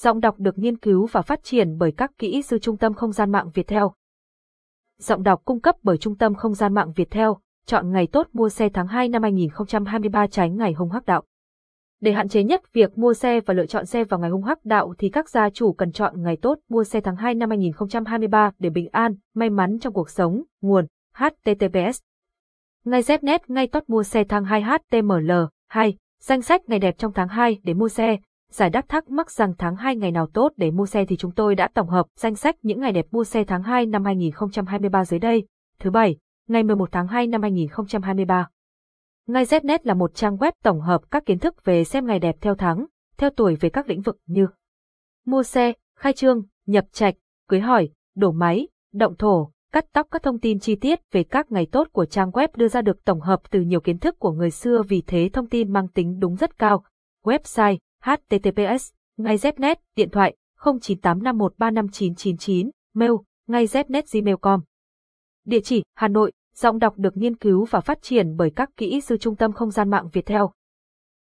Giọng đọc được nghiên cứu và phát triển bởi các kỹ sư Trung tâm Không gian mạng Viettel. Giọng đọc cung cấp bởi Trung tâm Không gian mạng Viettel. Chọn ngày tốt mua xe tháng 2 năm 2023 tránh ngày hung hắc đạo. Để hạn chế nhất việc mua xe và lựa chọn xe vào ngày hung hắc đạo thì các gia chủ cần chọn ngày tốt mua xe tháng 2 năm 2023 để bình an, may mắn trong cuộc sống. Nguồn: https Ngay Znet, ngay tốt mua xe tháng 2 HTML2, danh sách ngày đẹp trong tháng 2 để mua xe. Giải đáp thắc mắc rằng tháng 2 ngày nào tốt để mua xe thì chúng tôi đã tổng hợp danh sách những ngày đẹp mua xe tháng 2 năm 2023 dưới đây. Thứ Bảy, ngày 11 tháng 2 năm 2023. Ngay Znet là một trang web tổng hợp các kiến thức về xem ngày đẹp theo tháng, theo tuổi về các lĩnh vực như mua xe, khai trương, nhập trạch, cưới hỏi, đổ máy, động thổ, cắt tóc. Các thông tin chi tiết về các ngày tốt của trang web đưa ra được tổng hợp từ nhiều kiến thức của người xưa, vì thế thông tin mang tính đúng rất cao. Website https://ngaydep.net, điện thoại 0985135999, mail ngaydep@gmail.com. Địa chỉ Hà Nội. Giọng đọc được nghiên cứu và phát triển bởi các kỹ sư Trung tâm Không gian mạng Viettel.